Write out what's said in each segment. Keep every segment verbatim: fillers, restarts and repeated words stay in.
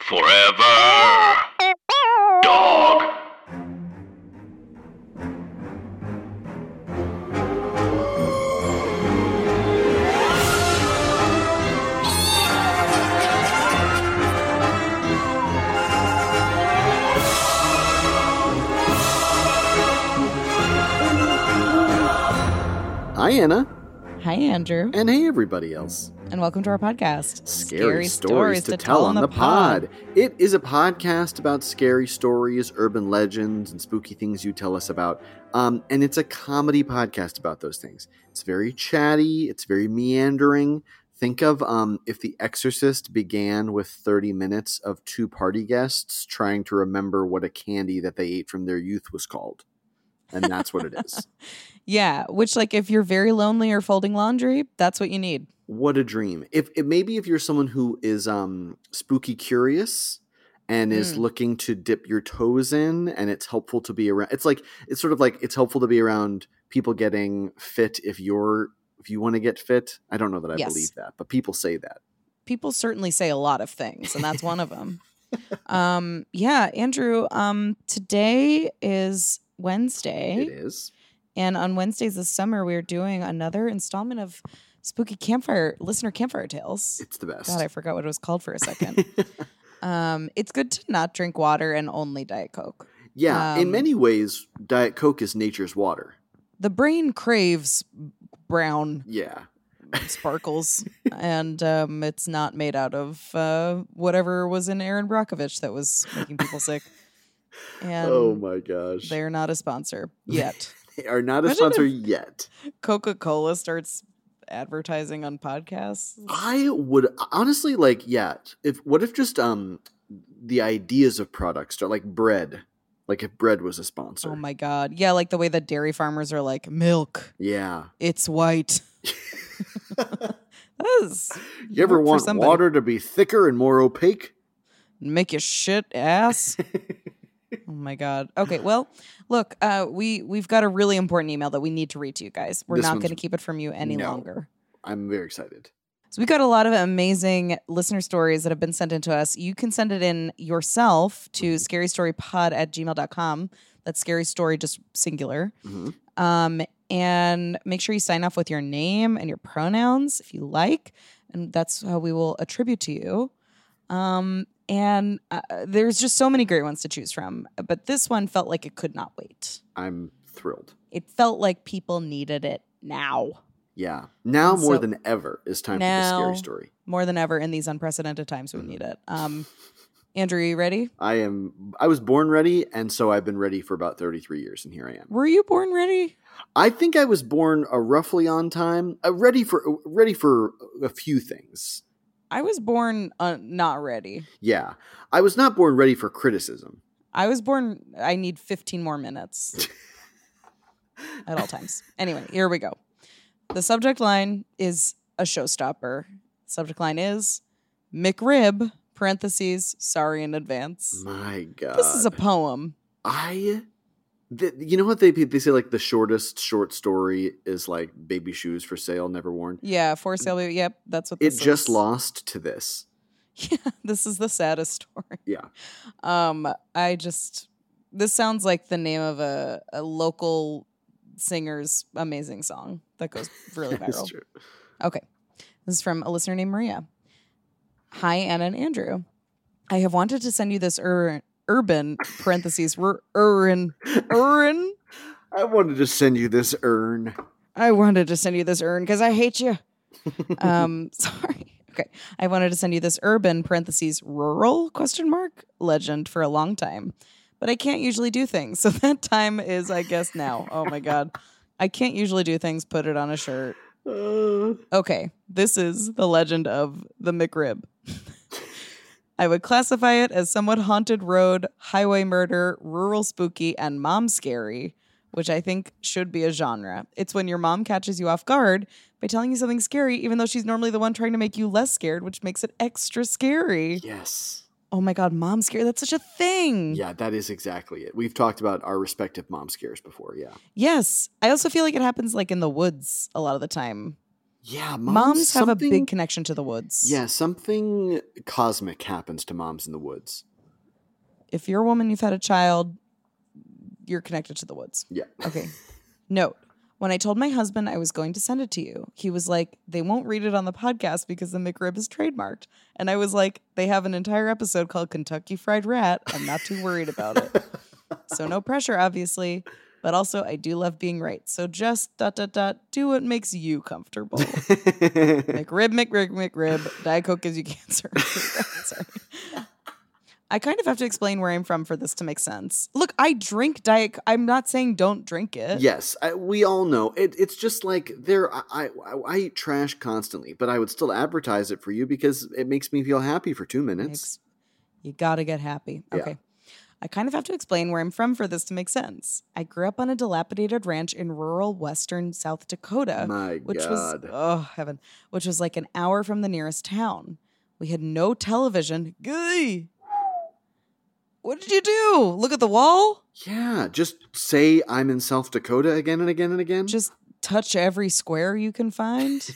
Forever Dog. Hi, Anna. Hi, Andrew. And hey, everybody else. And welcome to our podcast, Scary, scary stories, stories to, to Tell on the Pod. It is a podcast about scary stories, urban legends, and spooky things you tell us about. Um, and it's a comedy podcast about those things. It's very chatty. It's very meandering. Think of um, if The Exorcist began with thirty minutes of two party guests trying to remember what a candy that they ate from their youth was called. And that's what it is. Yeah, which, like, if you're very lonely or folding laundry, that's what you need. What a dream. If it maybe if you're someone who is um, spooky curious and mm. is looking to dip your toes in, and it's helpful to be around. It's like it's sort of like it's helpful to be around people getting fit if you're if you want to get fit. I don't know that I yes. believe that, but people say that. People certainly say a lot of things, and that's one of them. Um, yeah, Andrew. Um, today is Wednesday. It is. And on Wednesdays this summer, we're doing another installment of Spooky Campfire, Listener Campfire Tales. It's the best. God, I forgot what it was called for a second. um, it's good to not drink water and only Diet Coke. Yeah. Um, in many ways, Diet Coke is nature's water. The brain craves brown yeah. sparkles, and um, it's not made out of uh, whatever was in Erin Brockovich that was making people sick. And oh, my gosh. They're not a sponsor yet. They are not a sponsor yet. Coca-Cola starts advertising on podcasts. I would honestly like, yeah. If what if just um the ideas of products are like bread, like if bread was a sponsor. Oh my god, yeah, like the way that dairy farmers are like milk. Yeah, it's white. That is. You ever want water to be thicker and more opaque? Make your shit ass. Oh, my God. Okay, well, look, uh, we, we've got a really important email that we need to read to you guys. We're this not going to keep it from you any no, longer. I'm very excited. So we've got a lot of amazing listener stories that have been sent in to us. You can send it in yourself to scarystorypod at gmail dot com. That's scary story, just singular. Mm-hmm. Um, and make sure you sign off with your name and your pronouns if you like. And that's how we will attribute to you. Um And uh, there's just so many great ones to choose from. But this one felt like it could not wait. I'm thrilled. It felt like people needed it now. Yeah. Now and more so, than ever is time now, for the scary story. More than ever in these unprecedented times we mm-hmm. need it. Um, Andrew, are you ready? I am. I was born ready. And so I've been ready for about thirty-three years. And here I am. Were you born ready? I think I was born uh, roughly on time. Uh, ready for uh, ready for a few things. I was born uh, not ready. Yeah. I was not born ready for criticism. I was born, I need fifteen more minutes at all times. Anyway, here we go. The subject line is a showstopper. Subject line is McRib, parentheses, sorry in advance. My God. This is a poem. I, th- you know what they they say, like the shortest short story is like baby shoes for sale, never worn. Yeah, for sale. Yep, that's what this is. It just lost to this. Yeah, this is the saddest story. Yeah. Um, I just, this sounds like the name of a, a local singer's amazing song that goes really viral. That's true. Okay. This is from a listener named Maria. Hi, Anna and Andrew. I have wanted to send you this urn. Urban, parentheses, r- urn, urn. I wanted to send you this urn. I wanted to send you this urn because I hate you. um, sorry. Okay. I wanted to send you this urban, parentheses, rural, question mark, legend for a long time. But I can't usually do things. So that time is, I guess, now. Oh, my God. I can't usually do things. Put it on a shirt. Okay. This is the legend of the McRib. I would classify it as somewhat haunted road, highway murder, rural spooky, and mom scary, which I think should be a genre. It's when your mom catches you off guard by telling you something scary, even though she's normally the one trying to make you less scared, which makes it extra scary. Yes. Oh my God, mom scare. That's such a thing. Yeah, that is exactly it. We've talked about our respective mom scares before, yeah. Yes. I also feel like it happens like in the woods a lot of the time. Yeah, moms, moms have a big connection to the woods. Yeah, something cosmic happens to moms in the woods. If you're a woman, you've had a child, you're connected to the woods. Yeah. Okay. Note, when I told my husband I was going to send it to you, he was like, they won't read it on the podcast because the McRib is trademarked. And I was like, they have an entire episode called Kentucky Fried Rat. I'm not too worried about it. So no pressure, obviously. But also, I do love being right. So just dot, dot, dot, do what makes you comfortable. McRib, McRib, McRib. Diet Coke gives you cancer. Sorry. I kind of have to explain where I'm from for this to make sense. Look, I drink Diet Coke. I'm not saying don't drink it. Yes, I, we all know. It, it's just like there. I, I, I eat trash constantly, but I would still advertise it for you because it makes me feel happy for two minutes. Makes, you got to get happy. Okay. Yeah. I kind of have to explain where I'm from for this to make sense. I grew up on a dilapidated ranch in rural western South Dakota, My which God. was oh heaven, which was like an hour from the nearest town. We had no television. Gee. What did you do? Look at the wall? Yeah, just say I'm in South Dakota again and again and again. Just touch every square you can find.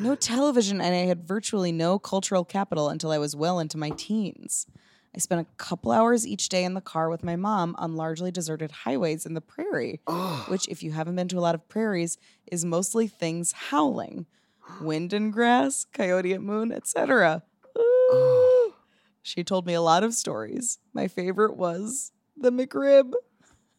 No television, and I had virtually no cultural capital until I was well into my teens. I spent a couple hours each day in the car with my mom on largely deserted highways in the prairie, oh. which, if you haven't been to a lot of prairies, is mostly things howling. Wind and grass, coyote at moon, et cetera. Oh. She told me a lot of stories. My favorite was the McRib.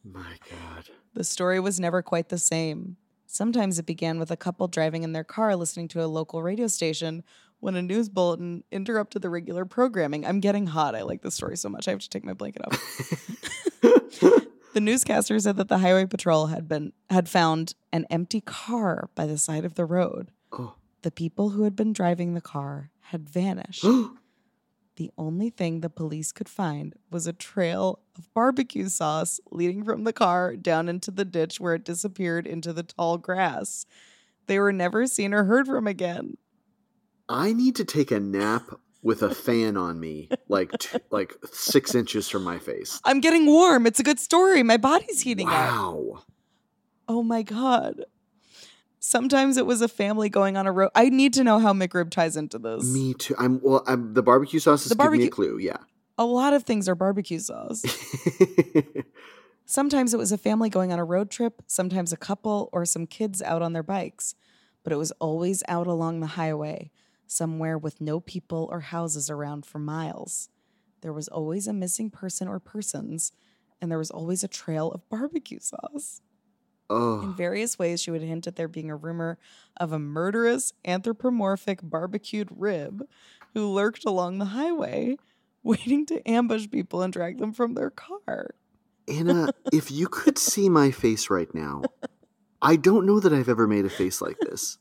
My God. The story was never quite the same. Sometimes it began with a couple driving in their car listening to a local radio station when a news bulletin interrupted the regular programming. I'm getting hot. I like this story so much. I have to take my blanket off. The newscaster said that the highway patrol had been had found an empty car by the side of the road. Oh. The people who had been driving the car had vanished. The only thing the police could find was a trail of barbecue sauce leading from the car down into the ditch where it disappeared into the tall grass. They were never seen or heard from again. I need to take a nap with a fan on me, like t- like six inches from my face. I'm getting warm. It's a good story. My body's heating wow. up. Wow. Oh, my God. Sometimes it was a family going on a road. I need to know how McRib ties into this. Me too. I'm well. I'm, the barbecue sauce is giving me a clue. Yeah. A lot of things are barbecue sauce. Sometimes it was a family going on a road trip. Sometimes a couple or some kids out on their bikes. But it was always out along the highway, somewhere with no people or houses around for miles. There was always a missing person or persons, and there was always a trail of barbecue sauce. Oh. In various ways, she would hint at there being a rumor of a murderous, anthropomorphic barbecued rib who lurked along the highway, waiting to ambush people and drag them from their car. Anna, if you could see my face right now, I don't know that I've ever made a face like this.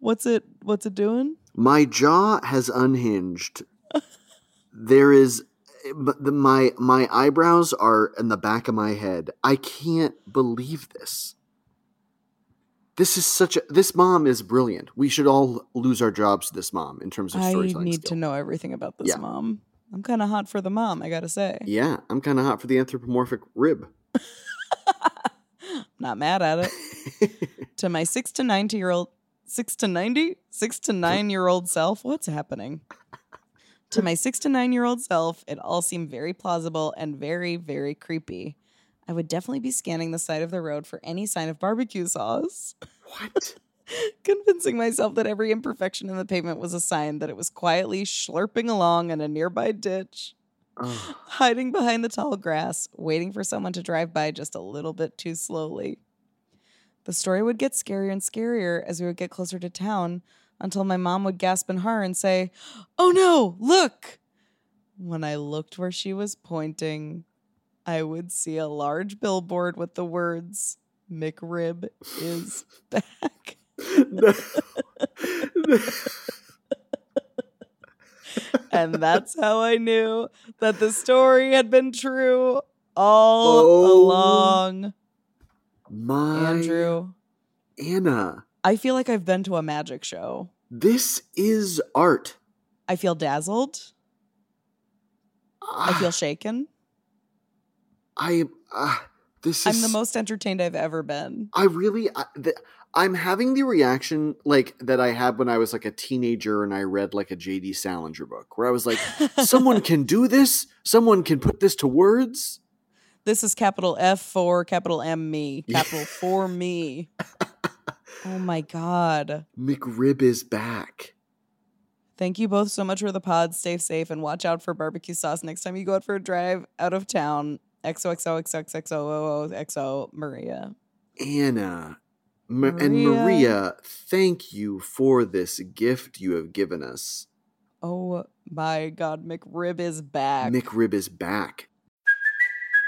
What's it? What's it doing? My jaw has unhinged. There is my my eyebrows are in the back of my head. I can't believe this. This is such a this mom is brilliant. We should all lose our jobs to this mom in terms of storytelling. I need skill. to know everything about this yeah. mom. I'm kind of hot for the mom, I got to say. Yeah, I'm kind of hot for the anthropomorphic rib. Not mad at it. To my six to ninety year old Six to ninety? Six to nine-year-old self? What's happening? To my six to nine-year-old self, it all seemed very plausible and very, very creepy. I would definitely be scanning the side of the road for any sign of barbecue sauce. What? Convincing myself that every imperfection in the pavement was a sign that it was quietly slurping along in a nearby ditch. Oh. Hiding behind the tall grass, waiting for someone to drive by just a little bit too slowly. The story would get scarier and scarier as we would get closer to town until my mom would gasp in horror and say, "Oh no, look!" When I looked where she was pointing, I would see a large billboard with the words, "McRib is back." No. And that's how I knew that the story had been true all oh, along. My Andrew. Anna. I feel like I've been to a magic show. This is art. I feel dazzled. Uh, I feel shaken. I uh, this is I'm the most entertained I've ever been. I really I, th- I'm having the reaction like that I had when I was like a teenager and I read like a J D Salinger book where I was like, someone can do this. Someone can put this to words. This is capital F for capital M me. Capital for me. Oh my God. McRib is back. Thank you both so much for the pod. Stay safe and watch out for barbecue sauce next time you go out for a drive out of town. X O X O X O X O X O X O Maria. Anna. Ma- Maria. And Maria, thank you for this gift you have given us. Oh my God, McRib is back. McRib is back.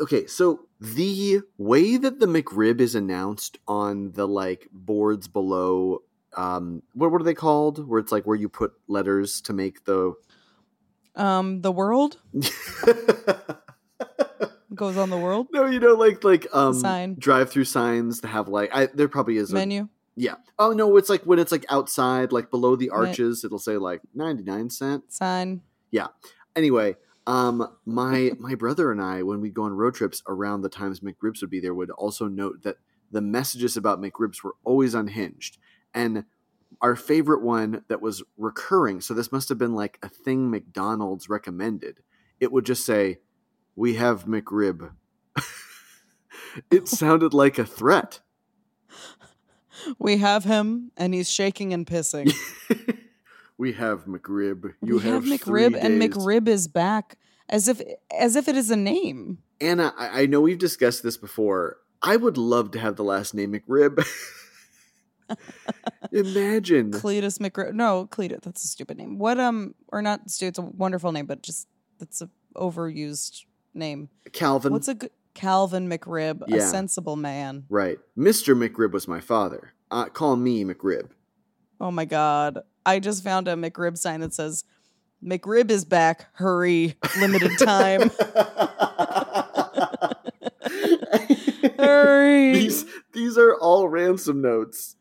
Okay, so the way that the McRib is announced on the, like, boards below, um, what what are they called? Where it's, like, where you put letters to make the... Um, the world? Goes on the world? No, you know, like, like, um, sign. Drive-through signs to have, like, I, there probably is a... Menu? Yeah. Oh, no, it's, like, when it's, like, outside, like, below the arches, right. It'll say, like, ninety-nine cent. Sign. Yeah. Anyway... Um, my, my brother and I, when we go on road trips around the times McRibs would be there, would also note that the messages about McRibs were always unhinged. And our favorite one that was recurring, so this must have been like a thing McDonald's recommended, it would just say, "We have McRib." It sounded like a threat. We have him and he's shaking and pissing. We have McRib. You we have, have McRib, and McRib is back, as if as if it is a name. Anna, I, I know we've discussed this before. I would love to have the last name McRib. Imagine Cletus McRib. No, Cletus. That's a stupid name. What um, or not? It's a wonderful name, but just that's an overused name. Calvin. What's a good Calvin McRib? Yeah. A sensible man. Right, Mister McRib was my father. Uh, call me McRib. Oh my God. I just found a McRib sign that says, "McRib is back, hurry, limited time." Hurry. These, these are all ransom notes.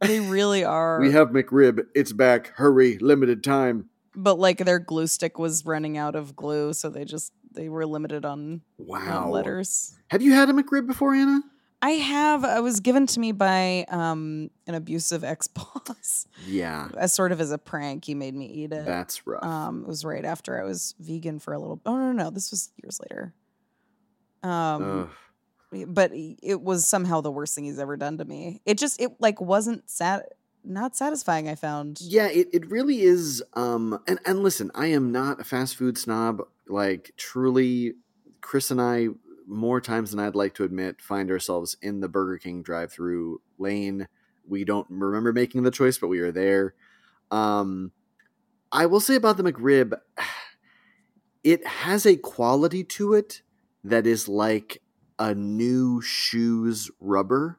They really are. We have McRib, it's back, hurry, limited time. But like their glue stick was running out of glue, so they just, they were limited on, wow. on letters. Have you had a McRib before, Anna? I have. I was given to me by um, an abusive ex-boss. Yeah. As sort of as a prank, he made me eat it. That's rough. Um, it was right after I was vegan for a little. Oh no, no, no. This was years later. Um, Ugh. But it was somehow the worst thing he's ever done to me. It just it like wasn't sat not satisfying. I found. Yeah, it it really is. Um, and and listen, I am not a fast food snob. Like truly, Chris and I. More times than I'd like to admit, find ourselves in the Burger King drive-through lane. We don't remember making the choice, but we are there. Um, I will say about the McRib, it has a quality to it that is like a new shoe's rubber.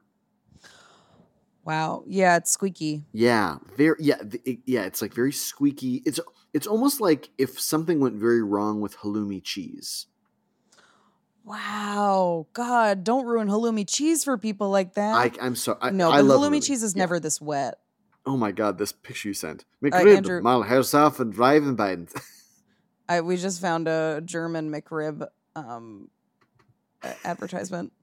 Wow. Yeah, it's squeaky. Yeah, very. Yeah, it, yeah. It's like very squeaky. It's it's almost like if something went very wrong with halloumi cheese. Wow, God, don't ruin halloumi cheese for people like that. I, I'm sorry. I, no, I but love halloumi, halloumi cheese is yeah. never this wet. Oh my God, this picture you sent. McRib, mal herself and driven beiden. I we just found a German McRib um, advertisement.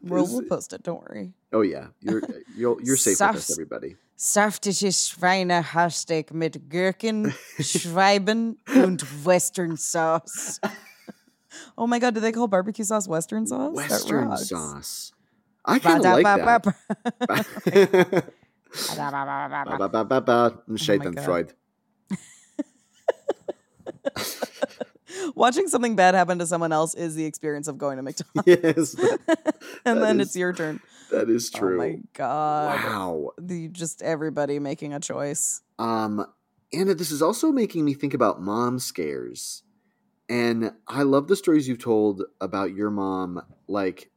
We'll, we'll post it. Don't worry. Oh yeah, you're you're, you're safe with us, everybody. Saftiges Schweinehaarsteak mit Gurken, Schweiben und Western sauce. Oh my God, do they call barbecue sauce Western sauce? Western sauce. I kind of like that. Schadenfreude. Watching something bad happen to someone else is the experience of going to McDonald's. Yes, that, and that then is, it's your turn. That is true. Oh my God. Wow. The, just everybody making a choice. Um, Anna, this is also making me think about mom scares. And I love the stories you've told about your mom, like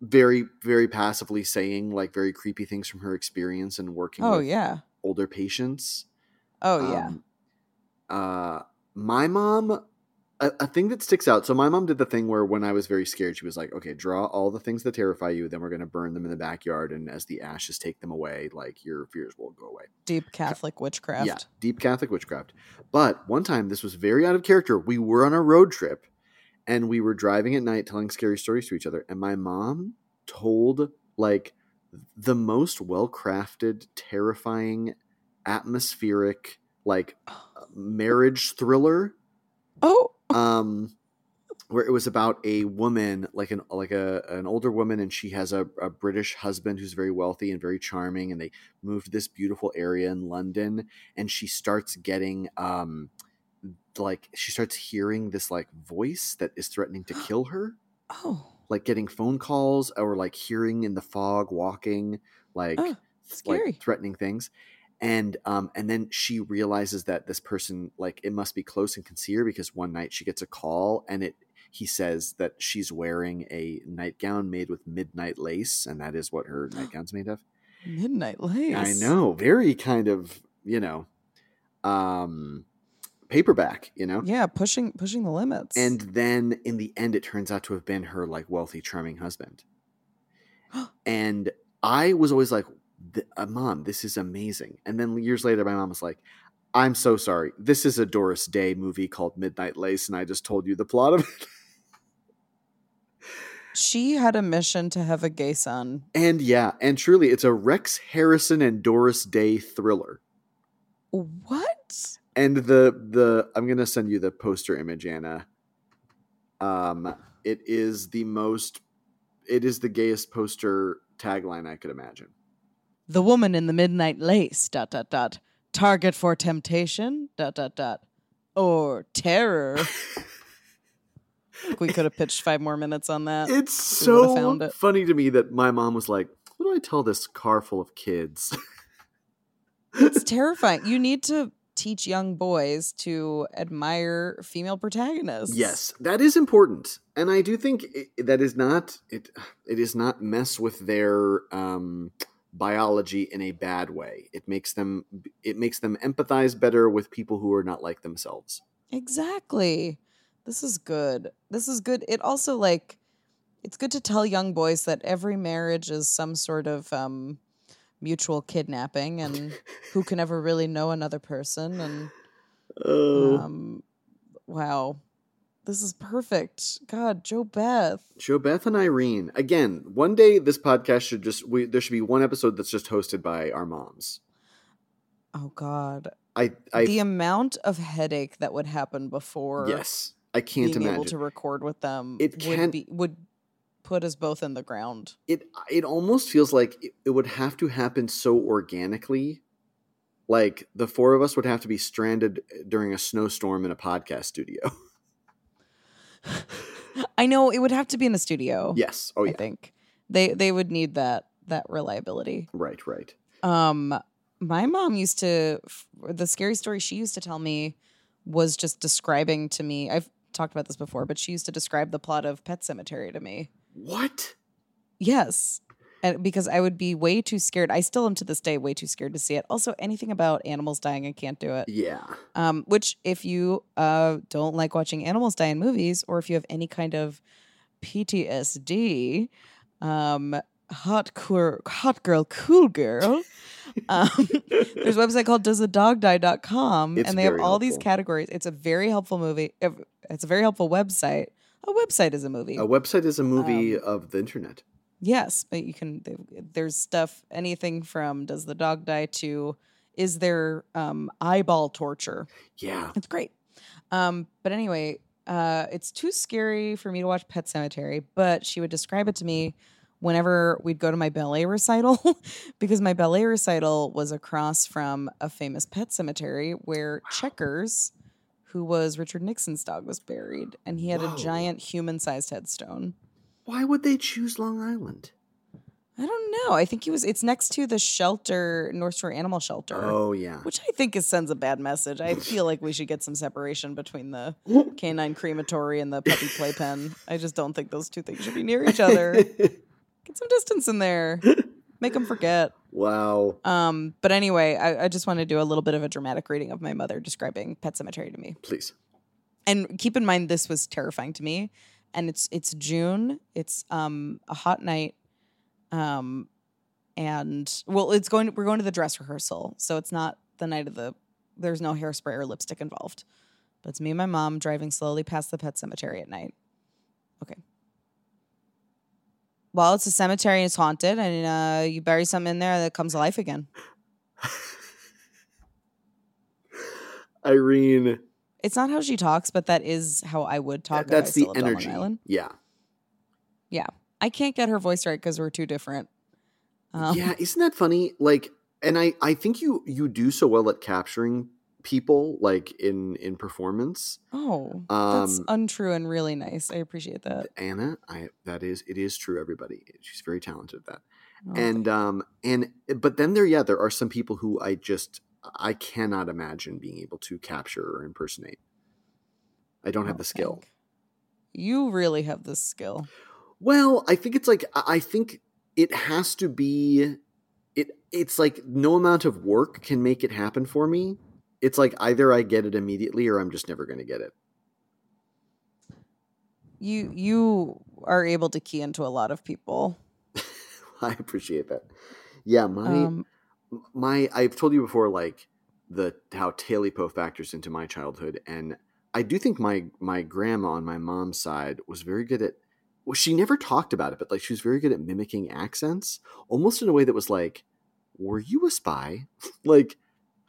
very, very passively saying like very creepy things from her experience and working oh, with yeah. older patients. Oh, yeah. Um, uh, my mom... A, a thing that sticks out. So my mom did the thing where when I was very scared, she was like, okay, draw all the things that terrify you. Then we're going to burn them in the backyard. And as the ashes take them away, like your fears will go away. Deep Catholic witchcraft. Yeah, deep Catholic witchcraft. But one time, this was very out of character. We were on a road trip and we were driving at night telling scary stories to each other. And my mom told like the most well-crafted, terrifying, atmospheric, like marriage thriller. Oh, Um, where it was about a woman, like an like a an older woman, and she has a, a British husband who's very wealthy and very charming, and they moved to this beautiful area in London, and she starts getting um, like she starts hearing this like voice that is threatening to kill her. Oh, like getting phone calls or like hearing in the fog, walking like oh, scary, like threatening things. And um, and then she realizes that this person, like, it must be close and can see her because one night she gets a call and it he says that she's wearing a nightgown made with midnight lace, and that is what her nightgown's made of. Midnight lace. I know, very kind of, you know, um, paperback, you know. Yeah, pushing pushing the limits. And then in the end, it turns out to have been her like wealthy, charming husband. And I was always like, The, uh, mom, this is amazing. And then years later, my mom was like, I'm so sorry. This is a Doris Day movie called Midnight Lace, and I just told you the plot of it. She had a mission to have a gay son. And yeah, and truly, it's a Rex Harrison and Doris Day thriller. What? And the, the I'm going to send you the poster image, Anna. Um, it is the most, it is the gayest poster tagline I could imagine. The woman in the midnight lace, dot, dot, dot. Target for temptation, dot, dot, dot. Or terror. I think we could have pitched five more minutes on that. It's so it. funny to me that my mom was like, what do I tell this car full of kids? It's terrifying. You need to teach young boys to admire female protagonists. Yes, that is important. And I do think it, that is not, it, it is not mess with their... Um, biology in a bad way. It makes them it makes them empathize better with people who are not like themselves. Exactly. This is good. This is good. It also like it's good to tell young boys that every marriage is some sort of um, mutual kidnapping and who can ever really know another person and oh. um wow. This is perfect. God, Joe Beth. Joe Beth and Irene. Again, one day this podcast should just, we, there should be one episode that's just hosted by our moms. Oh, God. I, I The amount of headache that would happen before. Yes. I can't being imagine. Able to record with them it would, can, be, would put us both in the ground. It, it almost feels like it, it would have to happen so organically. Like the four of us would have to be stranded during a snowstorm in a podcast studio. I know it would have to be in a studio. Yes. Oh, yeah. I think they they would need that that reliability. Right, right. Um, my mom used to the scary story she used to tell me was just describing to me. I've talked about this before, but she used to describe the plot of Pet Sematary to me. What? Yes, and because I would be way too scared. I still am to this day way too scared to see it. Also, anything about animals dying, I can't do it. Yeah. Um, which, if you uh, don't like watching animals die in movies, or if you have any kind of P T S D, um, hot, cur- hot girl, cool girl, um, there's a website called does a dog die dot com, and they have all helpful. these categories. It's a very helpful movie. It's a very helpful website. A website is a movie. A website is a movie um, of the internet. Yes, but you can, there's stuff, anything from does the dog die to is there um, eyeball torture? Yeah. It's great. Um, but anyway, uh, it's too scary for me to watch Pet Sematary, but she would describe it to me whenever we'd go to my ballet recital because my ballet recital was across from a famous pet cemetery where wow. Checkers, who was Richard Nixon's dog, was buried, and he had Whoa. a giant human-sized headstone. Why would they choose Long Island? I don't know. I think he was. It's next to the shelter, North Shore Animal Shelter. Oh yeah, which I think is, sends a bad message. I feel like we should get some separation between the canine crematory and the puppy playpen. I just don't think those two things should be near each other. Get some distance in there. Make them forget. Wow. Um. But anyway, I, I just want to do a little bit of a dramatic reading of my mother describing Pet Sematary to me, please. And keep in mind, this was terrifying to me. And it's it's June. It's um a hot night. Um, and well, it's going, to, we're going to the dress rehearsal. So it's not the night of the, there's no hairspray or lipstick involved, but it's me and my mom driving slowly past the Pet Sematary at night. Okay. Well, it's a cemetery and it's haunted, and, uh, you bury something in there that comes to life again. Irene. It's not how she talks, but that is how I would talk. That's the energy. Yeah. Yeah. I can't get her voice right because we're too different. Um, yeah, isn't that funny? Like, and I, I think you, you do so well at capturing people, like, in, in performance. Oh, um, that's untrue and really nice. I appreciate that. Anna, I that is, it is true, everybody. She's very talented at that. Oh, and, um, and, but then there, yeah, there are some people who I just, I cannot imagine being able to capture or impersonate. I don't, I don't have the skill. You really have this skill. Well, I think it's like, I think it has to be, it. It's like no amount of work can make it happen for me. It's like either I get it immediately or I'm just never going to get it. You you are able to key into a lot of people. I appreciate that. Yeah, my, um, my, I've told you before, like, the, how Talipo factors into my childhood. And I do think my, my grandma on my mom's side was very good at, well, she never talked about it, but, like, she was very good at mimicking accents, almost in a way that was like, were you a spy? Like,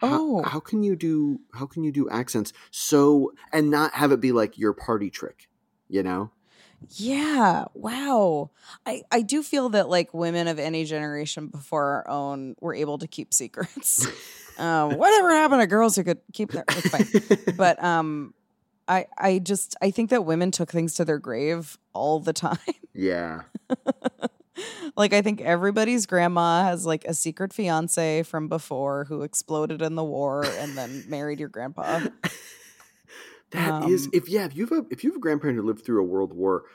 oh. how, how can you do, how can you do accents? So, and not have it be like your party trick, you know? Yeah. Wow. I, I do feel that, like, women of any generation before our own were able to keep secrets. um, whatever happened to girls who could keep their, it's fine. But, um, I, I just, I think that women took things to their grave all the time. Yeah. Like, I think everybody's grandma has, like, a secret fiance from before who exploded in the war and then married your grandpa. That um, is, if, yeah, if you have a, if you have a grandparent who lived through a world war,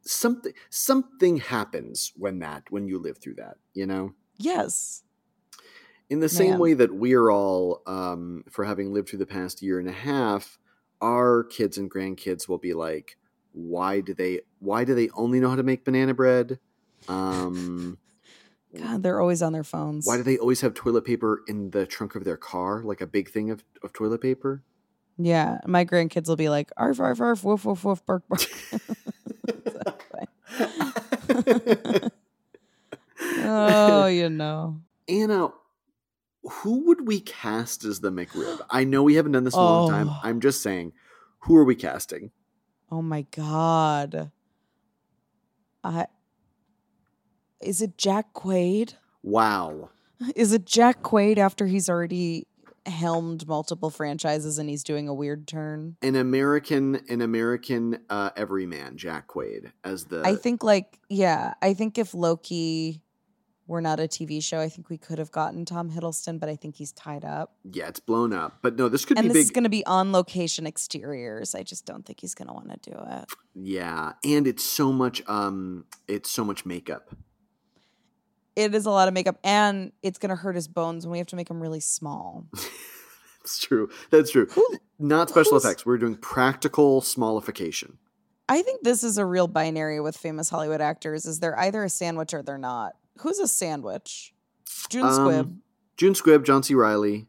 something, something happens when that, when you live through that, you know? Yes. In the same Man. way that we're all, um, for having lived through the past year and a half, our kids and grandkids will be like, why do they, why do they only know how to make banana bread? Um, God, they're always on their phones. Why do they always have toilet paper in the trunk of their car? Like a big thing of, of toilet paper. Yeah. My grandkids will be like, arf, arf, arf, woof, woof, woof, bark, bark. Oh, you know. Anna, who would we cast as the McRib? I know we haven't done this in a oh. long time. I'm just saying, who are we casting? Oh my God. I Is it Jack Quaid? Wow. Is it Jack Quaid after he's already helmed multiple franchises and he's doing a weird turn? An American, an American uh, everyman, Jack Quaid, as the... I think, like, yeah, I think if Loki... We're not a T V show. I think we could have gotten Tom Hiddleston, but I think he's tied up. Yeah, it's blown up. But no, this could and be this big. And this is going to be on location exteriors. I just don't think he's going to want to do it. Yeah, and it's so much. Um, it's so much makeup. It is a lot of makeup, and it's going to hurt his bones, and we have to make him really small. That's true. That's true. Who, not special effects. We're doing practical smallification. I think this is a real binary with famous Hollywood actors: is they're either a sandwich or they're not. Who's a sandwich? June Squibb. Um, June Squibb, John C. Reilly.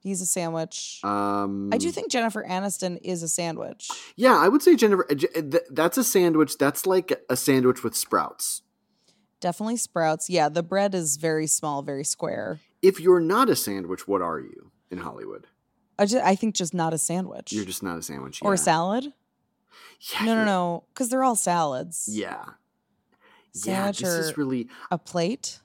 He's a sandwich. Um, I do think Jennifer Aniston is a sandwich. Yeah, I would say Jennifer. That's a sandwich. That's like a sandwich with sprouts. Definitely sprouts. Yeah, the bread is very small, very square. If you're not a sandwich, what are you in Hollywood? I, just, I think just not a sandwich. You're just not a sandwich. Yeah. Or a salad? Yeah, no, no, no. Because they're all salads. Yeah. Yeah, this is really a plate.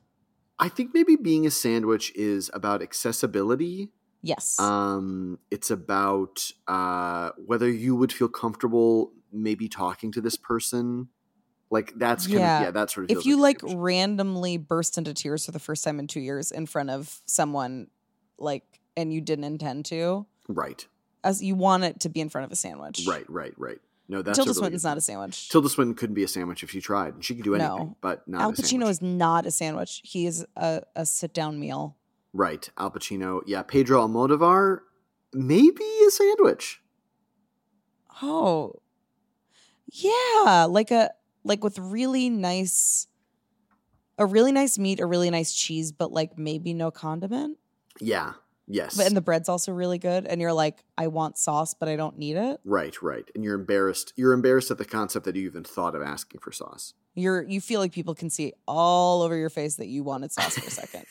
I think maybe being a sandwich is about accessibility Yes. Um, it's about uh, whether you would feel comfortable maybe talking to this person. Like that's kind yeah. of yeah, that sort of. If you like, like randomly burst into tears for the first time in two years in front of someone, like, and you didn't intend to, right? As you want it to be in front of a sandwich, right, right, right. No, that's Tilda really Swinton's not a sandwich. Tilda Swinton couldn't be a sandwich if she tried, and she could do anything, no. but not Al Pacino a is not a sandwich. He is a, a sit down meal. Right, Al Pacino. Yeah, Pedro Almodovar, maybe a sandwich. Oh, yeah, like a. Like with really nice, a really nice meat, a really nice cheese, but like maybe no condiment. Yeah. Yes. But, and the bread's also really good. And you're like, I want sauce, but I don't need it. Right. Right. And you're embarrassed. You're embarrassed at the concept that you even thought of asking for sauce. You're, you feel like people can see all over your face that you wanted sauce for a second.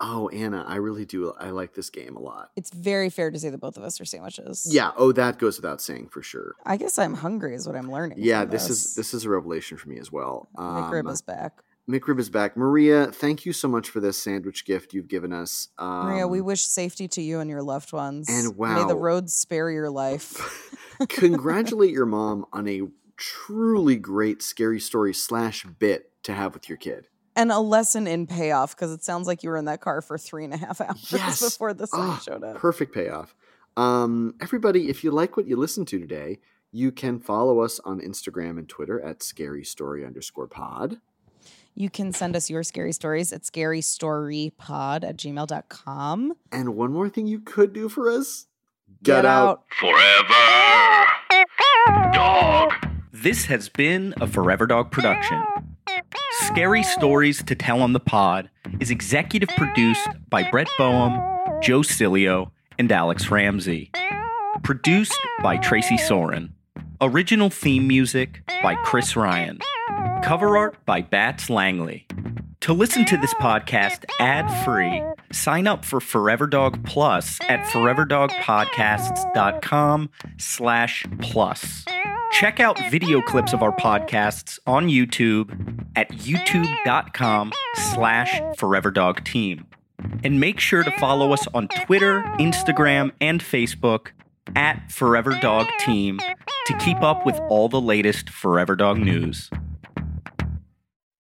Oh, Anna, I really do. I like this game a lot. It's very fair to say that both of us are sandwiches. Yeah. Oh, that goes without saying for sure. I guess I'm hungry is what I'm learning. Yeah, this. this is this is a revelation for me as well. Um, McRib is back. McRib is back. Maria, thank you so much for this sandwich gift you've given us. Um, Maria, we wish safety to you and your loved ones. And wow. May the roads spare your life. Congratulate your mom on a truly great scary story slash bit to have with your kid. And a lesson in payoff, because it sounds like you were in that car for three and a half hours yes. before the sun oh, showed up. Perfect payoff. Um, everybody, if you like what you listen to today, you can follow us on Instagram and Twitter at scary story underscore pod. You can send us your scary stories at scarystorypod at gmail dot com. And one more thing you could do for us. Get, Get out. out. Forever Dog. This has been a Forever Dog production. Scary Stories to Tell on the Pod is executive produced by Brett Boehm, Joe Cilio, and Alex Ramsey. Produced by Tracy Soren. Original theme music by Chris Ryan. Cover art by Bats Langley. To listen to this podcast ad-free, sign up for Forever Dog Plus at foreverdogpodcasts.com slash plus. Check out video clips of our podcasts on YouTube at youtube.com slash foreverdogteam. And make sure to follow us on Twitter, Instagram, and Facebook at Forever Dog Team to keep up with all the latest Forever Dog news.